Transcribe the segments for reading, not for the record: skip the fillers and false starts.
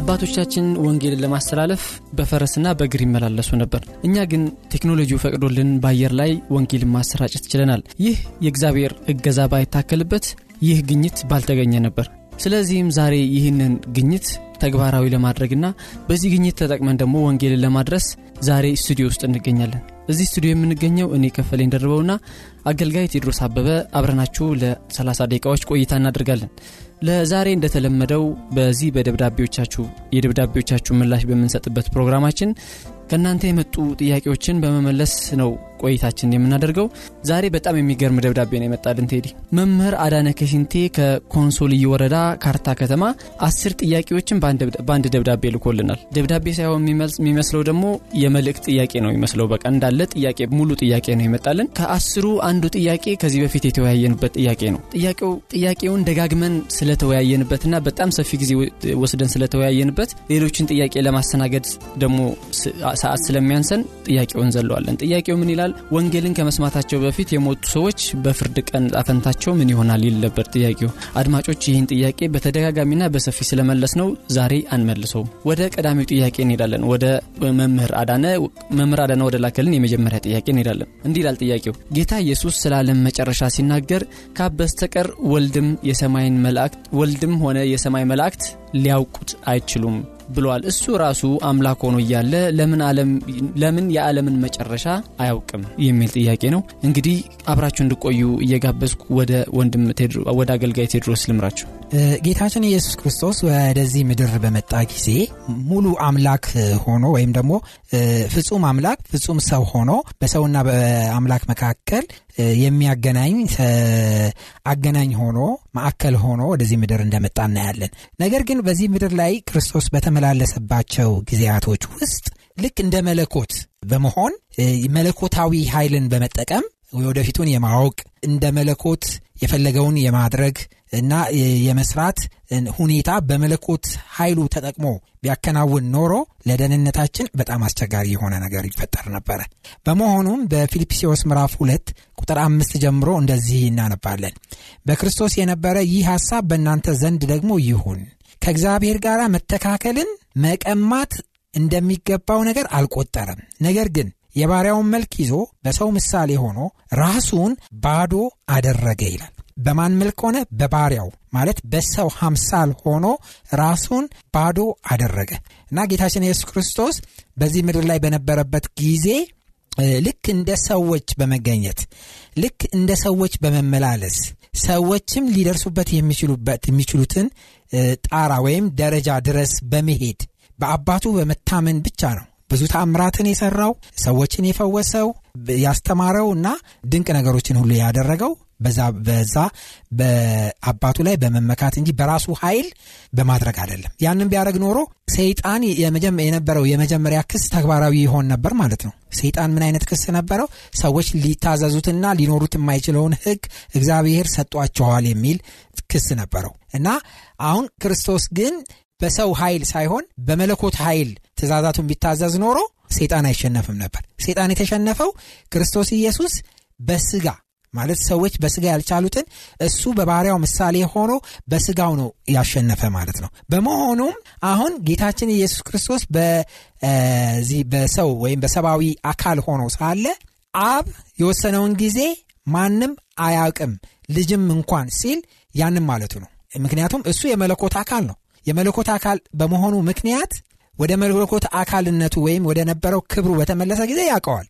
አባቶቻችን ወንጌልን ለማስተላለፍ በፈረስና በእግር ይመላለሱ ነበር። እኛ ግን ቴክኖሎጂው ፈቅዶልን በአየር ላይ ወንጌልን ማሰራጨት ችለናል። ይህ የእግዚአብሔር እገዛ ባይታከልበት ይህ ግኝት ባልተገኘ ነበር። ስለዚህም ዛሬ ይህንን ግኝት ተግባራዊ ለማድረግና በዚህ ግኝት ተጠቅመን ደግሞ ወንጌልን ለማድረስ ዛሬ ስቱዲዮ ውስጥ እንገኛለን። እዚህ ስቱዲዮ የምንገኘው እኔ ከፈለኝ ደርበውና አገልጋይ ቴድሮስ አበበ አብረናችሁ ለ30 ደቂቃዎች ቆይታ እናደርጋለን። ለዛሬ እንደተለመደው በዚህ የደብዳቤዎቻችሁ ምላሽ በመንሰጥበት ፕሮግራማችን ከናንተ የመጡ ጥያቄዎችን በመመለስ ነው ቆይታችን የምናደርገው። ዛሬ በጣም የሚገርም ደብዳቤ ነው የመጣልን ቴዲ። መምህር አዳነ ከሽንቴ ከኮንሶልዬ ወረዳ ካርታ ከተማ 10 ጥያቄዎችን በአንድ ደብዳቤ ልኮልናል። ደብዳቤ ሳይሆን የሚመስለው ደግሞ የመልእክት ጥያቄ ነው የሚመስለው። በቃ እንዳለ ጥያቄ ሙሉ ጥያቄ ነው የመጣልን። ከ10 አንዱ ጥያቄ ከዚህ በፊት የተወያየንበት ጥያቄ ነው። ጥያቄውን ደጋግመን ስለተወያየንበትና በጣም ሰፊ ጊዜ ወስደን ስለተወያየንበት ሌሎችን ጥያቄ ለማስተናገድ ደግሞ ሰዓት ስለሚያንሰን ጥያቄውን ዘለዋለን። ጥያቄው ምን ይላል? ወንጌልን ከመስማታቸው በፊት የሞቱ ሰዎች በፍርድ ቀን ጣፈንታቸው ምን ይሆናል ይል ነበር ጥያቄው። አድማጮች ይህን ጥያቄ በተደጋጋሚና በሰፊ ስለመለስ ነው ዛሬ አንመልሰው። ወደ ቀዳሚው ጥያቄ እንሄዳለን። ወደ መምህር አዳነ ወደ ላከልን የመጀመሪያ ጥያቄ እንሄዳለን። እንዲህ ይላል ጥያቄው። ጌታ ኢየሱስ ስለ ዓለም መጨረሻ ሲናገር ከአብ በስተቀር ወልድም ሆነ የሰማይ መላእክት ሊያውቁት አይችሉም ብሏል። እሱ ራሱ አምላክ ሆኖ እያለ ለምን የዓለምን መጨረሻ አያውቅም የሚል ጥያቄ ነው። እንግዲህ አብራችሁ እንድቆዩ እየጋበዝኩ ወደ አገልጋይ ቴድሮስ ልምራችሁ። ጌታችን ኢየሱስ ክርስቶስ ወደዚህ ምድር በመጣ ጊዜ ሙሉ አምላክ ሆኖ ወይም ደግሞ ፍጹም አምላክ ፍጹም ሰው ሆኖ በሰውና በአምላክ መካከል የሚያገናኝ አገናኝ ሆኖ ማዕከል ሆኖ ወደዚህ ምድር እንደመጣ እናያለን። ነገር ግን በዚህ ምድር ላይ ክርስቶስ በተመላለሰባቸው ጊዜያቶች ውስጥ ልክ እንደ መለኮት በመሆን መለኮታዊ ኃይልን በመጠቀም ወደፊቱን የማወቅ እንደ መለኮት የፈለገውን የማድረግ እና የመስራት ሁኔታ በመለኮት ኃይሉ ተጠቅሞ ቢያከናውን ኖሮ ለደህንነታችን በጣም አስቸጋሪ የሆነ ነገር ይፈጠር ነበር። በመሆኑም በፊልጵስዩስ ምዕራፍ 2 ቁጥር 5 ጀምሮ እንደዚህ እናነባለን። በክርስቶስ የነበረ ይህ ሐሳብ በእናንተ ዘንድ ደግሞ ይሁን፣ ከእግዚአብሔር ጋር መተካከልን መቀማት እንደሚገባው ነገር አልቆጠረም። ነገር ግን የባሪያውን መልክ ይዞ በሰው ምሳሌ ሆኖ ራሱን ባዶ አደረገ ይላል። በማን መልክ ሆነ? በባሪያው ማለት በሰው አምሳል ሆኖ ራሱን ባዶ አደረገ እና ጌታችን ኢየሱስ ክርስቶስ በዚህ ምድር ላይ በነበረበት ጊዜ ልክ እንደ ሰዎች በመገኘት ልክ እንደ ሰዎች በመመላለስ ሰዎችም ሊደርሱበት የሚችሉትን ጣራ ወይም ደረጃ ድረስ በመሄድ በአባቱ በመታመን ብቻ ነው ብዙ ተአምራትን የሰራው፣ ሰዎችን የፈወሰው፣ ያስተማረውና ድንቅ ነገሮችን ሁሉ ያደረገው በዛ በአባቱ ላይ በመመካት እንጂ በራሱ ኃይል በማድረግ አይደለም። ያንን ቢያደርግ ኖሮ ሰይጣን የነበረው የመጀመሪያ ክስ ተግባራዊ ይሆን ነበር ማለት ነው። ሰይጣን ምን አይነት ክስ ነበረው? ሰዎች ሊታዘዙትና ሊኖሩት የማይችለውን ሕግ እግዚአብሔር ሰጧቸዋል የሚል ክስ ነበረው እና አሁን ክርስቶስ ግን በሰው ኃይል ሳይሆን በመለኮት ኃይል ትእዛዛቱን ቢታዘዝ ኖሮ ሰይጣን አይሸነፍም ነበር። ሰይጣን የተሸነፈው ክርስቶስ ኢየሱስ በሥጋ ማለት ሰዎች በሥጋ ያልቻሉትን እሱ በባሪያው ምሳሌ ሆኖ በሥጋው ነው ያሸነፈ ማለት ነው። በመሆኑም አሁን ጌታችን ኢየሱስ ክርስቶስ በዚህ በሰው ወይም በሰብአዊ አካል ሆኖ ሳለ አብ የወሰነውን ጊዜ ማንም አያውቅም ልጅም እንኳን ሲል ያንም ማለቱ ነው። ምክንያቱም እሱ የመለኮት አካል ነው። የመለኮት አካል በመሆኑ ምክንያት ወደ መለኮት አካልነቱ ወይም ወደ ነበረው ክብሩ በተመለሰ ጊዜ ያውቀዋል።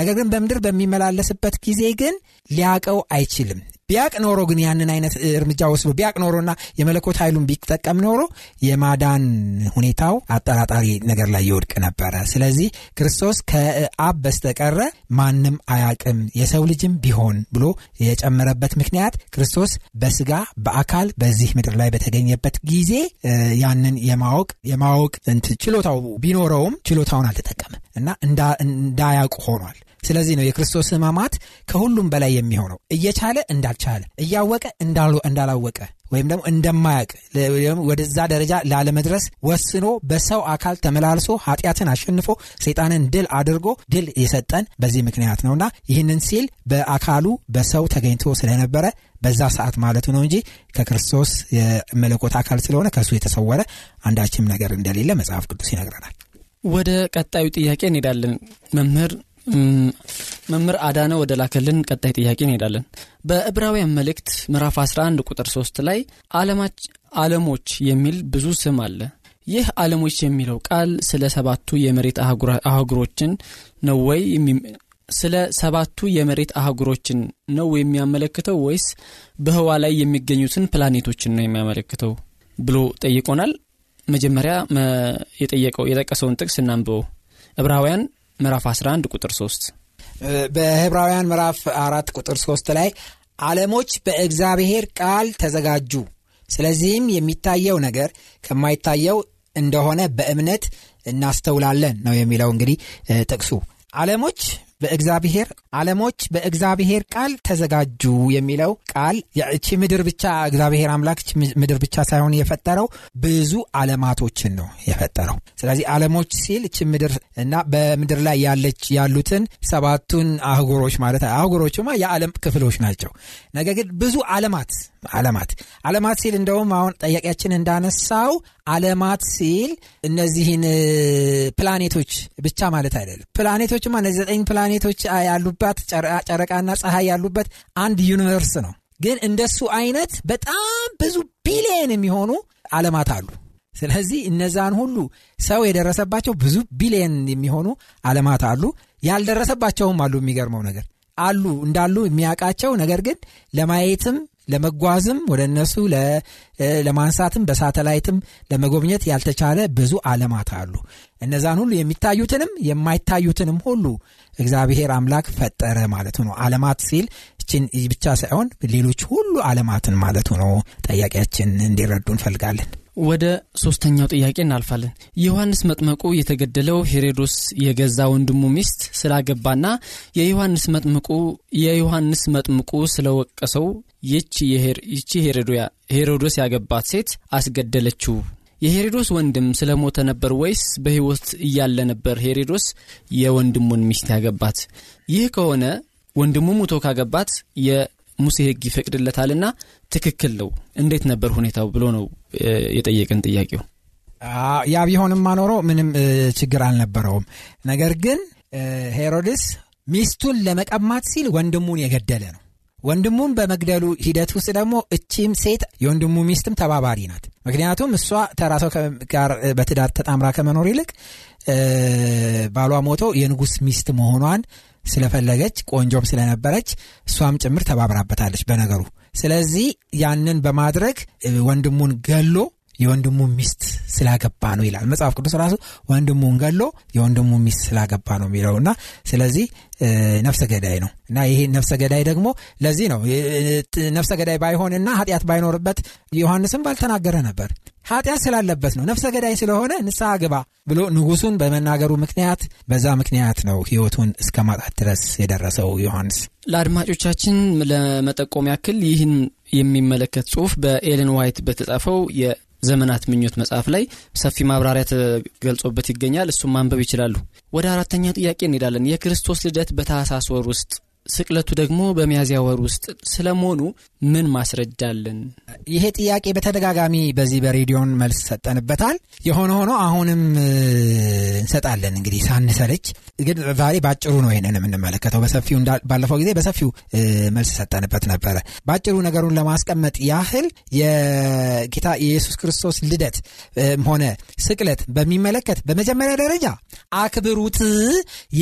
ነገር ግን በመንደር በሚመላለስበት ጊዜ ግን ሊያቀው አይችልም። ቢያቅ ኖሮ ግን ያንን አይነት እርምጃ ወስዶ ቢያቅ ኖሮና የመለኮት ኃይሉን ቢጠቀም ኖሮ የማዳን ሁኔታው አጠራጣሪ ነገር ላይ ይወድቅ ነበር። ስለዚህ ክርስቶስ ከአብ በስተቀር ማንም አያቅም የሰው ልጅም ቢሆን ብሎ የጨመረበት ምክንያት ክርስቶስ በስጋ በአካል በዚህ ምድር ላይ በተገኘበት ጊዜ ያንን የማወቅ ችሎታው ቢኖረውም ችሎታውን አልተጠቀመም እና እንዳያቅ ሆኗል። ስለዚህ ነው የክርስቶስ ሕማማት ከሁሉም በላይ የሚሆነው እየቻለ እንዳልቻለ እያወቀ እንዳላወቀ ወይም ደግሞ እንደማያውቅ ወደዛ ደረጃ ላለመድረስ ወስኖ በሰው አካል ተመላልሶ ኃጢያትን አሸንፎ ሰይጣንን ድል አድርጎ ድል የሰጠን በዚህ ምክንያት ነውና ይህንን ሲል በአካሉ በሰው ተገኝቶ ስለነበረ በዛ ሰዓት ማለት ነው እንጂ ከክርስቶስ የመለኮት አካል ስለሆነ ከሱ የተሰወረ አንዳችም ነገር እንደሌለ መጽሐፍ ቅዱስ ይነግረናል። ወደ ቀጣዩ ጥያቄ እንሄዳለን። መምህር አዳነ ወደላከልን ቀጣይ ጥያቄ እንሄዳለን። በዕብራውያን መልእክት ምዕራፍ 11 ቁጥር 3 ላይ ዓለሞች የሚል ብዙ ስም አለ። ይህ ዓለሞች የሚለው ቃል ስለ ሰባቱ የመሬት አህጉሮችን ነው ወይ የሚያመለክተው ወይስ በህዋ ላይ የሚገኙትን ፕላኔቶችን ነው የሚያመለክተው ብሎ ጠይቆናል። መጀመሪያ የጠቀሰውን ጥቅስ እናንብበው። ዕብራውያን ምዕራፍ 11 ቁጥር 3 በዕብራውያን ምዕራፍ 4 ቁጥር 3 ላይ ዓለሞች በእግዚአብሔር ቃል ተዘጋጁ፣ ስለዚህም የሚታየው ነገር ከማይታየው እንደሆነ በእምነት እናስተውላለን ነው የሚለው። እንግዲህ ጥቅሱ ዓለሞች በእግዚአብሔር ቃል ተዘጋጁ የሚለው ቃል ያቺ ምድር ብቻ እግዚአብሔር አምላክ ምድር ብቻ ሳይሆን የፈጠረው ብዙ ዓለማቶችን ነው የፈጠረው። ስለዚህ ዓለሞች ሲል እቺ ምድር እና በምድር ላይ ያሉትን ሰባቱን አህጉሮች ማለት አህጉሮቹማ የዓለም ክፍሎች ናቸው። ነገር ግን ብዙ ዓለማት ሲል እንደውም አሁን ጠያቂያችን እንዳነሳው ዓለማት ሲል እነዚህን ፕላኔቶች ብቻ ማለት አይደለም። ፕላኔቶችማ እነዚህ 9 ፕላኔቶች ያሉባት ጨረቃና ፀሐይ ያሉበት አንድ ዩኒቨርስ ነው። ግን እንደሱ አይነት በጣም ብዙ ቢሊየን የሚሆኑ ዓለማት አሉ። ስለዚህ እነዛን ሁሉ ሰው የደረሰባቸው ብዙ ቢሊየን የሚሆኑ ዓለማት አሉ። ያልደረሰባቸውም አሉ። የሚገርመው ነገር አሉ እንዳሉ የሚያውቃቸው ነገር ግን ለማየትም ለመጓዝም ወደ እነሱ ለማንሳትም በሳተላይትም ለመጎብኘት ያልተቻለ ብዙ ዓለማት አሉ። እነዛን ሁሉ የሚታዩትንም የማይታዩትንም ሁሉ እግዚአብሔር አምላክ ፈጠረ ማለት ነው። ዓለማት ሲል እቺን ብቻ ሳይሆን ሌሎች ሁሉ ዓለማትን ማለት ነው። ጠያቂያችን እንዲረዱ እንፈልጋለን። ወደ ሶስተኛው ጥያቄ እናልፋለን። ዮሐንስ መጥምቁ የተገደለው ሄሮድስ የገዛ ወንድሙ ሚስት ስላገባና የዮሐንስ መጥምቁ ስለወቀሰው ይቺ ሄሮድስ ያገባት ሴት አስገደለችው። የሄሮድስ ወንድም ስለሞተ ነበር ወይስ በሕይወት እያለ ነበር ሄሮድስ የወንድሙን ሚስት ያገባት? ይህ ከሆነ ወንድሙ ሞቶ ካገባት ሙሴ ሕግ ይፈቅድለታልና ትክክል ነው። እንዴት ነበር ሁኔታው ብሎ ነው የጠየቀን ጥያቄው። ያ ቢሆንማ ኖሮ ምንም ችግር አልነበረውም። ነገር ግን ሄሮድስ ሚስቱን ለመቀማት ሲል ወንድሙን የገደለ ነው። ወንድሙን በመግደሉ ሂደት ውስጥ ደግሞ እቺም ሴት የወንድሙ ሚስትም ተባባሪ ናት። ምክንያቱም እሷ ተራሷ ጋር በትዳር ተጣምራ ከመኖር ይልቅ ባሏ ሞቶ የንጉሥ ሚስት መሆኗን ስለፈለገች ቆንጆም ስለነበረች እሷም ጭምር ተባብራበታለች በነገሩ። ስለዚህ ያንን በማድረግ ወንድሙን ገሎ የወንድሙ ሚስት ስላገባ ነው ይላል መጽሐፍ ቅዱስ ራሱ። ወንድሙን ገሎ የወንድሙ ሚስት ስላገባ ነው የሚለውና ስለዚህ ነፍሰ ገዳይ ነው እና ይሄ ነፍሰ ገዳይ ደግሞ ለዚህ ነው ነፍሰ ገዳይ ባይሆንና ኃጢያት ባይኖርበት ዮሐንስም ባልተናገረ ነበር። ኃጢያት ስላለበት ነው። ነፍሰ ገዳይ ስለሆነ ንስሐ ግባ ብሎ ንጉሡን በመናገሩ ምክንያት በዛ ምክንያት ነው ሕይወቱን እስከ ማጣት ድረስ የደረሰው ዮሐንስ። ለአድማጮቻችን ለመጠቆም ያክል ይህን የሚመለከት ጽሑፍ በኤለን ዋይት በተጻፈው ዘመናት ምኞት መጽሐፍ ላይ ሰፊ ማብራሪያ ተገልጾበት ይገኛል። እሱም ማንበብ ይችላሉ። ወደ አራተኛ ጥያቄ እንሄዳለን። የክርስቶስ ልደት በታኅሳስ ወር ውስጥ ስቅለቱ ደግሞ በሚያዝያ ወር ውስጥ ስለመሆኑ ምን ማስረዳልን? ይሄ ጥያቄ በተደጋጋሚ በዚህ በሬዲዮን መልስ ሰጠንበታል። የሆነ ሆኖ አሁንም እንሰጣለን እንግዲህ ሳንሰለች። ግን ዛሬ ባጭሩ ነው ይሄንን የምንመለከተው። በሰፊው ባለፈው ጊዜ በሰፊው መልስ ሰጠንበት ነበረ። ባጭሩ ነገሩን ለማስቀመጥ ያህል የጌታ ኢየሱስ ክርስቶስ ልደት ሆነ ስቅለት በሚመለከት በመጀመሪያ ደረጃ አክብሩት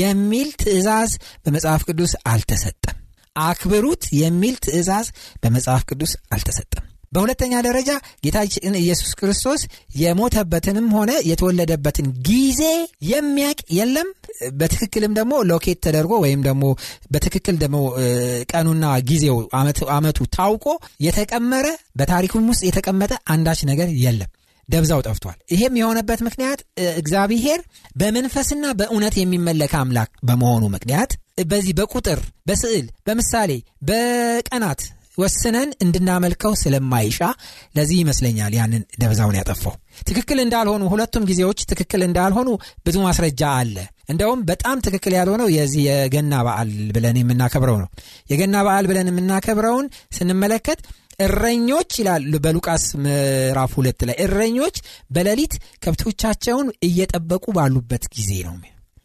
የሚል ትእዛዝ በመጽሐፍ ቅዱስ አልተሰጠም። አክብሩት የሚል ትእዛዝ በመጽሐፍ ቅዱስ አልተሰጠም። በሁለተኛ ደረጃ ጌታችን ኢየሱስ ክርስቶስ የሞተበትንም ሆነ የተወለደበትን ጊዜ የሚያውቅ የለም። በትክክልም ደግሞ ሎኬት ተደርጎ ወይም ደግሞ በትክክል ደግሞ ቀኑና ጊዜው ዓመቱ ታውቆ የተቀመረ በታሪኩም ውስጥ የተቀመጠ አንዳች ነገር የለም። ደብዛው ጠፍቷል። ይሄም የሆነበት ምክንያት እግዚአብሔር በመንፈስና በእውነት የሚመለክ አምላክ በመሆኑ ምክንያት በዚህ በቁጥር በስዕል በምሳሌ በቀናት ወስነን እንድናመልከው ስለማይሻ ለዚህ ይመስለኛል ያንን ደብዛውን ያጠፋው። ትክክል እንዳልሆኑ ሁለቱም ጊዜዎች ትክክል እንዳልሆኑ ብዙ ማስረጃ አለ። እንደውም በጣም ትክክል ያልሆነው የዚህ የገና በዓል ብለን የምናከብረው ነው። የገና በዓል ብለን የምናከብረውን ስንመለከት እረኞች ይላል በሉቃስ ምዕራፍ 2 ላይ እረኞች በሌሊት ከብቶቻቸውን እየጠበቁ ባሉበት ጊዜ ነው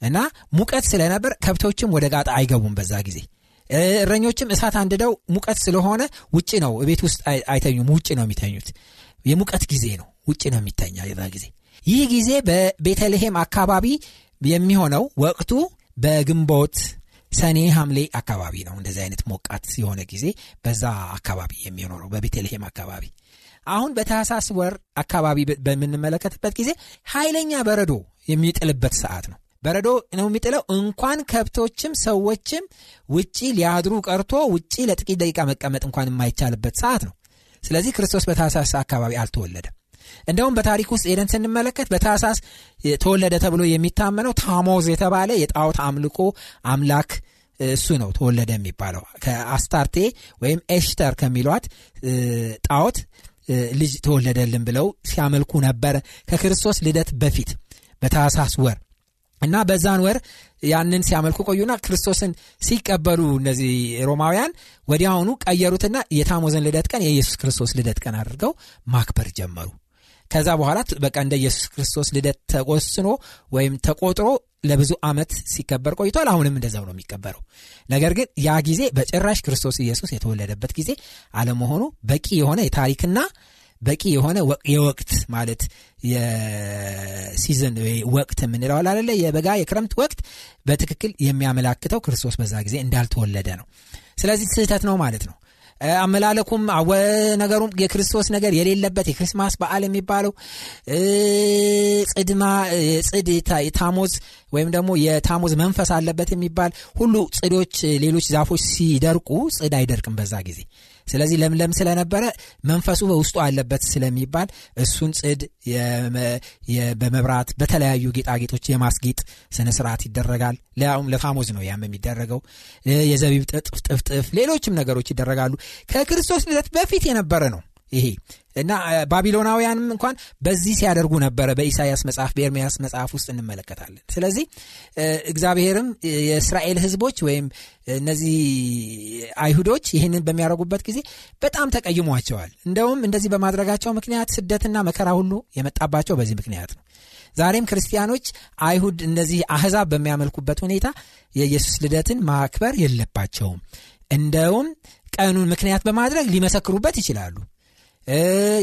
እና ሙቀት ስለነበር ከብቶችም ወደ ጋጣ አይገቡም በዛ ጊዜ። እረኞችም እሳት አንድደው ሙቀት ስለሆነ ውጪ ነው፣ ቤት ውስጥ አይተኙም፣ ውጪ ነው የሚተኙት። የሙቀት ጊዜ ነው፣ ውጪ ነው የሚተኛ የዛ ጊዜ። ይህ ጊዜ በቤተልሔም አካባቢ የሚሆነው ወቅቱ በግንቦት ሰኔ ሐምሌ አካባቢ ነው። እንደዚህ አይነት ሞቃት የሆነ ጊዜ በዛ አካባቢ የሚኖረው በቤተልሔም አካባቢ። አሁን በታህሳስ ወር አካባቢ በምንመለከትበት ጊዜ ኃይለኛ በረዶ የሚጥልበት ሰዓት ነው። በረዶ ነው የሚጥለው። እንኳን ከብቶችም ሰዎችም ውጪ ሊያድሩ ቀርቶ ውጪ ለጥቂት ደቂቃ መቀመጥ እንኳን የማይቻልበት ሰዓት ነው። ስለዚህ ክርስቶስ በታህሳስ አካባቢ አልተወለደም። እንደውም በታሪክ ውስጥ ሄደን ስንመለከት በታህሳስ ተወለደ ተብሎ የሚታመነው ታሞዝ የተባለ የጣዖት አምልኮ አምላክ እሱ ነው ተወለደ የሚባለው። ከአስታርቴ ወይም ኤሽተር ከሚሏት ጣዖት ልጅ ተወለደልን ብለው ሲያመልኩ ነበር ከክርስቶስ ልደት በፊት በታህሳስ ወር እና በዛን ወር ያንን ሲያመልኩ ቆዩና ክርስቶስን ሲቀበሉ እነዚህ ሮማውያን ወዲያውኑ ቀየሩትና የታሞዝን ልደት ቀን የኢየሱስ ክርስቶስ ልደት ቀን አድርገው ማክበር ጀመሩ። ከዛ በኋላ በቃ እንደ ኢየሱስ ክርስቶስ ልደት ተወስኖ ወይም ተቆጥሮ ለብዙ ዓመት ሲከበር ቆይቷል። አሁንም እንደዛው ነው የሚከበረው። ነገር ግን ያ ጊዜ በጭራሽ ክርስቶስ ኢየሱስ የተወለደበት ጊዜ አለመሆኑ በቂ የሆነ የታሪክና በቂ የሆነ የወቅት ማለት የሲዝን ወቅት የምንለው አይደለ የበጋ የክረምት ወቅት በትክክል የሚያመላክተው ክርስቶስ በዛ ጊዜ እንዳልተወለደ ነው። ስለዚህ ስህተት ነው ማለት ነው። አመላለኩም ነገሩም የክርስቶስ ነገር የሌለበት የክርስማስ በዓል የሚባለው የታሞዝ ወይም ደግሞ የታሞዝ መንፈስ አለበት የሚባል ሁሉ ጽዶች ሌሎች ዛፎች ሲደርቁ ጽድ አይደርቅም በዛ ጊዜ። ስለዚህ ለምለም ስለነበረ መንፈሱ በውስጡ አለበት ስለሚባል እሱን ጽድ በመብራት በተለያዩ ጌጣጌጦች የማስጌጥ ስነ ስርዓት ይደረጋል። ለታሞዝ ነው ያም የሚደረገው። የዘቢብ ጥፍጥፍ ሌሎችም ነገሮች ይደረጋሉ። ከክርስቶስ ልደት በፊት የነበረ ነው ይሄ እና ባቢሎናውያንም እንኳን በዚህ ሲያደርጉ ነበረ። በኢሳይያስ መጽሐፍ በኤርምያስ መጽሐፍ ውስጥ እንመለከታለን። ስለዚህ እግዚአብሔርም የእስራኤል ህዝቦች ወይም እነዚህ አይሁዶች ይህንን በሚያደርጉበት ጊዜ በጣም ተቀይሟቸዋል። እንደውም እንደዚህ በማድረጋቸው ምክንያት ስደትና መከራ ሁሉ የመጣባቸው በዚህ ምክንያት ነው። ዛሬም ክርስቲያኖች አይሁድ እነዚህ አህዛብ በሚያመልኩበት ሁኔታ የኢየሱስ ልደትን ማክበር የለባቸውም። እንደውም ቀኑን ምክንያት በማድረግ ሊመሰክሩበት ይችላሉ።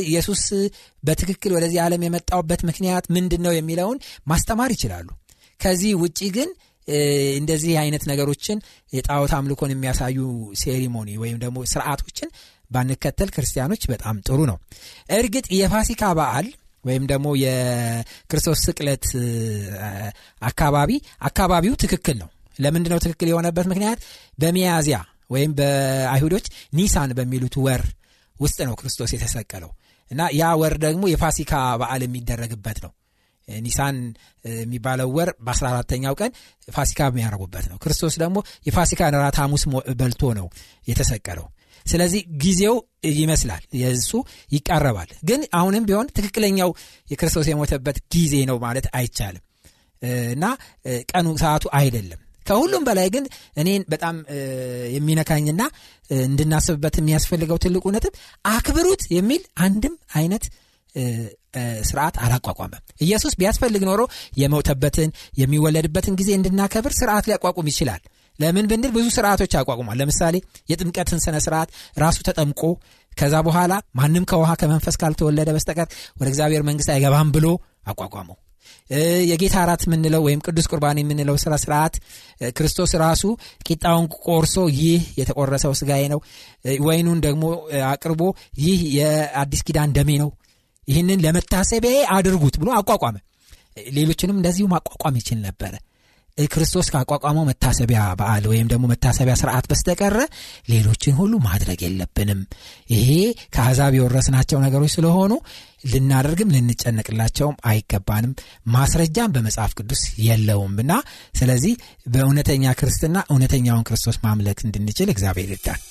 ኢየሱስ በትክክል ወደዚህ ዓለም የመጣውበት ምክንያት ምንድነው የሚለውን ማስተማር ይችላሉ። ከዚህ ውጪ ግን እንደዚህ አይነት ነገሮችን የጣዖት አምልኮን የሚያሳዩ ሴሪሞኒ ወይም ደግሞ ስርዓቶችን ባንከተል ክርስቲያኖች በጣም ጥሩ ነው። እርግጥ የፋሲካ በዓል ወይም ደግሞ የክርስቶስ ስቅለት አካባቢው ትክክል ነው። ለምንድነው ትክክል የሆነበት ምክንያት? በሚያዝያ ወይም በአይሁዶች ኒሳን በሚሉት ወር ውስጥ ነው ክርስቶስ የተሰቀለው እና ያ ወር ደግሞ የፋሲካ በዓል የሚደረግበት ነው። ኒሳን የሚባለው ወር በ14ኛው ቀን ፋሲካ የሚያደርጉበት ነው። ክርስቶስ ደግሞ የፋሲካ እራት ሐሙስ በልቶ ነው የተሰቀለው። ስለዚህ ጊዜው ይመስላል የእሱ ይቃረባል። ግን አሁንም ቢሆን ትክክለኛው የክርስቶስ የሞተበት ጊዜ ነው ማለት አይቻልም እና ቀኑ ሰዓቱ አይደለም። ከሁሉም በላይ ግን እኔን በጣም የሚነካኝና እንድናስብበት የሚያስፈልገው ትልቁ ነጥብ አክብሩት የሚል አንድም አይነት ስርዓት አላቋቋመም። ኢየሱስ ቢያስፈልግ ኖሮ የሞተበትን የሚወለድበትን ጊዜ እንድናከብር ስርዓት ሊያቋቁም ይችላል። ለምን ብንድል ብዙ ስርዓቶች አቋቁሟል። ለምሳሌ የጥምቀትን ስነ ስርዓት ራሱ ተጠምቆ ከዛ በኋላ ማንም ከውሃ ከመንፈስ ካልተወለደ በስተቀር ወደ እግዚአብሔር መንግሥት አይገባም ብሎ አቋቋመው። የጌታ እራት የምንለው ወይም ቅዱስ ቁርባን የምንለው ስርዓት ክርስቶስ ራሱ ቂጣውን ቆርሶ ይህ የተቆረሰው ስጋዬ ነው፣ ወይኑን ደግሞ አቅርቦ ይህ የአዲስ ኪዳን ደሜ ነው፣ ይህንን ለመታሰቢያ አድርጉት ብሎ አቋቋመ። ሌሎችንም እንደዚሁ ማቋቋም ይችል ነበር። ክርስቶስ ካቋቋመው መታሰቢያ በዓል ወይም ደግሞ መታሰቢያ ስርዓት በስተቀረ ሌሎችን ሁሉ ማድረግ የለብንም። ይሄ ከአሕዛብ የወረስናቸው ነገሮች ስለሆኑ ልናደርግም ልንጨነቅላቸውም አይገባንም። ማስረጃም በመጽሐፍ ቅዱስ የለውምና ስለዚህ በእውነተኛ ክርስትና እውነተኛውን ክርስቶስ ማምለክ እንድንችል እግዚአብሔር ይርዳል።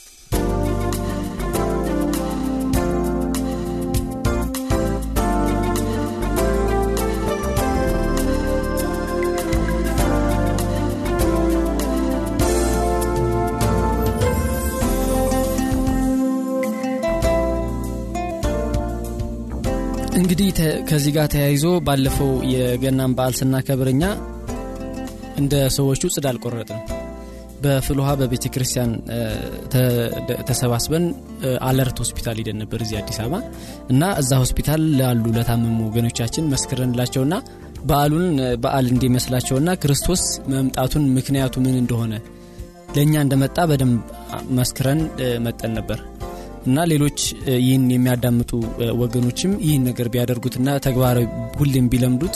እንግዲህ ከዚህ ጋር ተያይዞ ባለፈው የገናን በዓል ስናከብርኛ እንደ ሰዎቹ ጽድ አልቆረጥን። በፍልውሃ በቤተ ክርስቲያን ተሰባስበን አለርት ሆስፒታል ሄደን ነበር እዚህ አዲስ አበባ እና እዛ ሆስፒታል ላሉ ለታመሙ ወገኖቻችን መስክረንላቸውና በዓሉን በዓል እንዲመስላቸውና ክርስቶስ መምጣቱን ምክንያቱ ምን እንደሆነ ለእኛ እንደመጣ በደንብ መስክረን መጠን ነበር እና ሌሎች ይህን የሚያዳምጡ ወገኖችም ይህን ነገር ቢያደርጉትና ተግባራዊ ሁሌም ቢለምዱት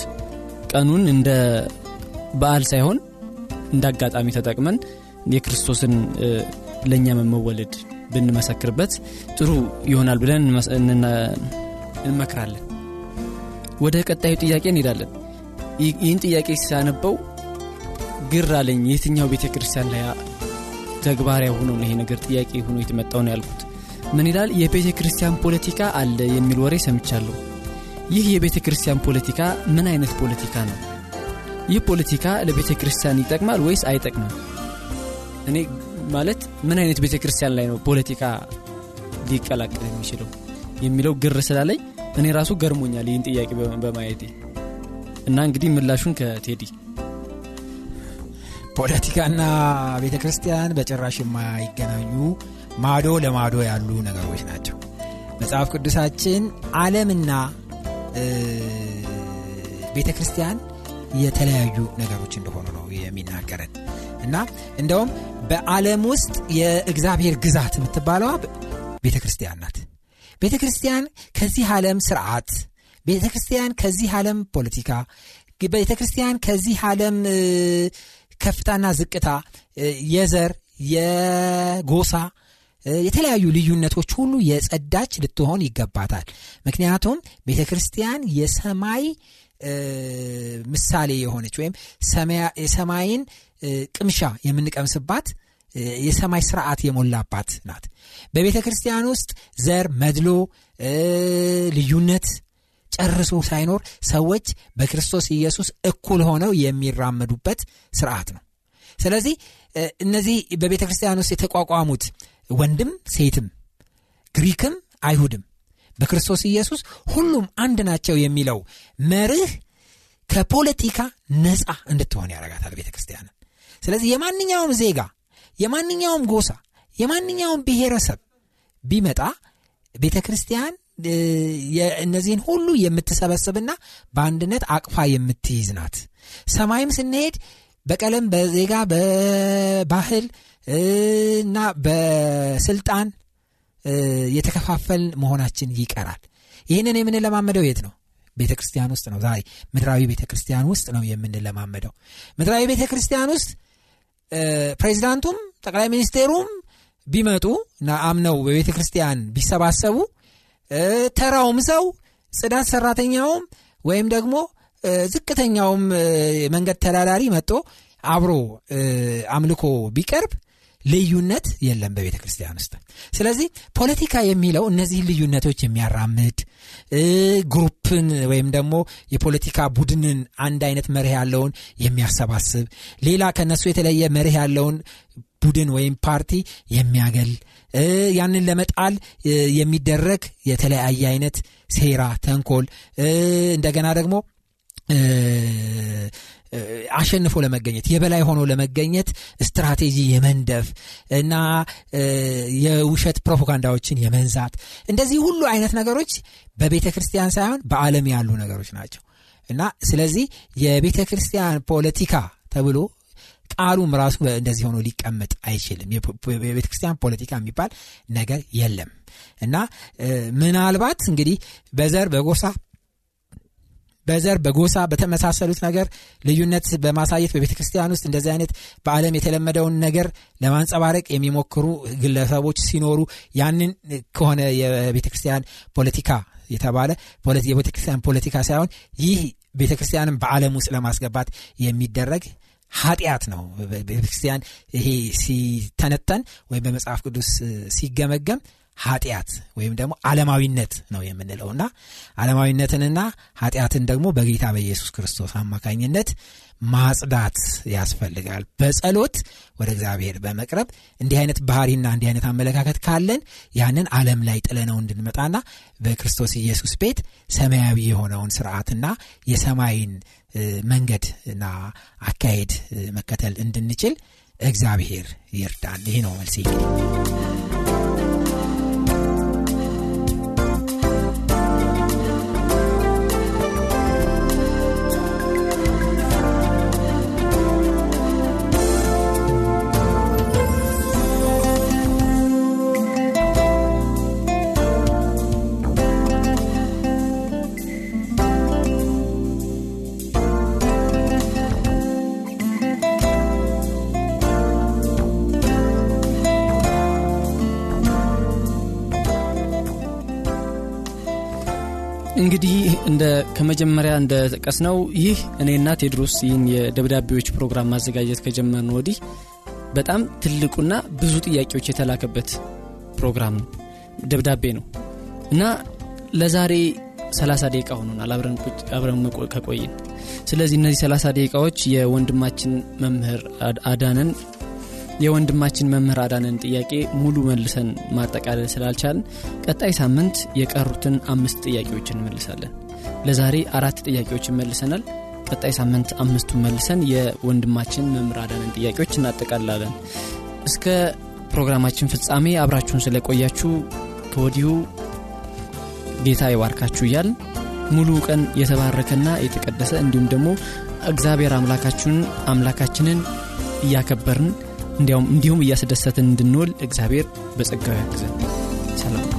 ቀኑን እንደ በዓል ሳይሆን እንዳጋጣሚ ተጠቅመን የክርስቶስን ለእኛ መወለድ ብንመሰክርበት ጥሩ ይሆናል ብለን እንመክራለን። ወደ ቀጣዩ ጥያቄ እንሄዳለን። ይህን ጥያቄ ሲያነበው ግር አለኝ። የትኛው ቤተክርስቲያን ላይ ተግባራዊ ሆኖ ይሄ ነገር ጥያቄ ሆኖ የተመጣው ነው ያልኩት ምን ይላል? የቤተ ክርስቲያን ፖለቲካ አለ የሚል ወሬ ሰምቻለሁ። ይህ የቤተ ክርስቲያን ፖለቲካ ምን አይነት ፖለቲካ ነው? ይህ ፖለቲካ ለቤተ ክርስቲያን ይጠቅማል ወይስ አይጠቅምም? እኔ ማለት ምን አይነት ቤተ ክርስቲያን ላይ ነው ፖለቲካ ሊቀላቀል የሚችለው የሚለው ግር ስላለኝ እኔ ራሱ ገርሞኛል ይህን ጥያቄ በማየቴ እና እንግዲህ ምላሹን ከቴዲ። ፖለቲካና ቤተ ክርስቲያን በጭራሽ የማይገናኙ ማዶ ለማዶ ያሉ ነገሮች ናቸው። መጽሐፍ ቅዱሳችን ዓለምና ቤተክርስቲያን የተለያዩ ነገሮች እንደሆኑ ነው የሚናገረን እና እንደውም በዓለም ውስጥ የእግዚአብሔር ግዛት የምትባለው ቤተክርስቲያን ናት። ቤተክርስቲያን ከዚህ ዓለም ስርዓት፣ ቤተክርስቲያን ከዚህ ዓለም ፖለቲካ፣ ቤተክርስቲያን ከዚህ ዓለም ከፍታና ዝቅታ፣ የዘር የጎሳ የተለያዩ ልዩነቶች ሁሉ የጸዳች ልትሆን ይገባታል። ምክንያቱም ቤተክርስቲያን የሰማይ ምሳሌ የሆነች ወይም የሰማይን ቅምሻ የምንቀምስባት የሰማይ ስርዓት የሞላባት ናት። በቤተክርስቲያን ውስጥ ዘር፣ መድሎ፣ ልዩነት ጨርሶ ሳይኖር ሰዎች በክርስቶስ ኢየሱስ እኩል ሆነው የሚራመዱበት ስርዓት ነው። ስለዚህ እነዚህ በቤተክርስቲያን ውስጥ የተቋቋሙት ወንድም ሴትም፣ ግሪክም አይሁድም በክርስቶስ ኢየሱስ ሁሉም አንድ ናቸው የሚለው መርህ ከፖለቲካ ነፃ እንድትሆን ያደርጋታል ቤተክርስቲያንን። ስለዚህ የማንኛውም ዜጋ፣ የማንኛውም ጎሳ፣ የማንኛውም ብሔረሰብ ቢመጣ ቤተክርስቲያን እነዚህን ሁሉ የምትሰበስብና በአንድነት አቅፋ የምትይዝ ናት። ሰማይም ስንሄድ በቀለም፣ በዜጋ፣ በባህል እና በስልጣን የተከፋፈልን መሆናችን ይቀራል። ይህንን የምንለማመደው የት ነው? ቤተክርስቲያን ውስጥ ነው። ዛሬ ምድራዊ ቤተክርስቲያን ውስጥ ነው የምንለማመደው። ምድራዊ ቤተክርስቲያን ውስጥ ፕሬዚዳንቱም ጠቅላይ ሚኒስቴሩም ቢመጡ እና አምነው በቤተክርስቲያን ቢሰባሰቡ ተራውም ሰው፣ ጽዳት ሰራተኛውም ወይም ደግሞ ዝቅተኛውም መንገድ ተዳዳሪ መጥቶ አብሮ አምልኮ ቢቀርብ ልዩነት የለም በቤተክርስቲያን ውስጥ። ስለዚህ ፖለቲካ የሚለው እነዚህ ልዩነቶች የሚያራምድ ግሩፕን ወይም ደግሞ የፖለቲካ ቡድንን አንድ አይነት መርህ ያለውን የሚያሰባስብ ሌላ ከነሱ የተለየ መርህ ያለውን ቡድን ወይም ፓርቲ የሚያገል ያንን ለመጣል የሚደረግ የተለያየ አይነት ሴራ ተንኮል እንደገና ደግሞ አሸንፎ ለመገኘት የበላይ ሆኖ ለመገኘት ስትራቴጂ የመንደፍ እና የውሸት ፕሮፓጋንዳዎችን የመንዛት እንደዚህ ሁሉ አይነት ነገሮች በቤተክርስቲያን ሳይሆን በዓለም ያሉ ነገሮች ናቸው እና ስለዚህ የቤተክርስቲያን ፖለቲካ ተብሎ ቃሉም ራሱ እንደዚህ ሆኖ ሊቀመጥ አይችልም። የቤተክርስቲያን ፖለቲካ የሚባል ነገር የለም እና ምናልባት እንግዲህ በዘር በጎሳ በተመሳሰሉት ነገር ልዩነት በማሳየት በቤተክርስቲያን ውስጥ እንደዚህ አይነት በዓለም የተለመደውን ነገር ለማንጸባረቅ የሚሞክሩ ግለሰቦች ሲኖሩ ያንን ከሆነ የቤተክርስቲያን ፖለቲካ የተባለ የቤተክርስቲያን ፖለቲካ ሳይሆን ይህ ቤተክርስቲያንን በዓለም ውስጥ ለማስገባት የሚደረግ ኃጢአት ነው። በቤተክርስቲያን ይሄ ሲተነተን ወይም በመጽሐፍ ቅዱስ ሲገመገም ኃጢአት ወይም ደግሞ ዓለማዊነት ነው የምንለውና ዓለማዊነትንና ኃጢአትን ደግሞ በጌታ በኢየሱስ ክርስቶስ አማካኝነት ማጽዳት ያስፈልጋል። በጸሎት ወደ እግዚአብሔር በመቅረብ እንዲህ አይነት ባህሪና እንዲህ አይነት አመለካከት ካለን ያንን ዓለም ላይ ጥለነው እንድንመጣና በክርስቶስ ኢየሱስ ቤት ሰማያዊ የሆነውን ሥርዓትና የሰማይን መንገድና አካሄድ መከተል እንድንችል እግዚአብሔር ይርዳን። ይሄ ነው መልሴ። እንግዲህ ከመጀመሪያ እንደተቀስነው ይህ እኔና ቴድሮስ ይህን የደብዳቤዎች ፕሮግራም ማዘጋጀት ከጀመርን ወዲህ በጣም ትልቁና ብዙ ጥያቄዎች የተላከበት ፕሮግራም ነው፣ ደብዳቤ ነው እና ለዛሬ 30 ደቂቃ ሆኖናል አብረን ከቆየን። ስለዚህ እነዚህ 30 ደቂቃዎች የወንድማችን መምህር አዳነን ጥያቄ ሙሉ መልሰን ማጠቃለል ስላልቻልን ቀጣይ ሳምንት የቀሩትን 5 ጥያቄዎችን መልሳለን። ለዛሬ 4 ጥያቄዎችን መልሰናል። ቀጣይ ሳምንት 5ቱን መልሰን የወንድማችን መምህር አዳነን ጥያቄዎች እናጠቃላለን። እስከ ፕሮግራማችን ፍጻሜ አብራችሁን ስለቆያችሁ ከወዲሁ ጌታ ይባርካችሁ እያልን ሙሉ ቀን የተባረከና የተቀደሰ እንዲሁም ደግሞ እግዚአብሔር አምላካችንን እያከበርን እንዲሁም እያስደሰትን እንድንውል እግዚአብሔር በጸጋው ያግዘን። ሰላም።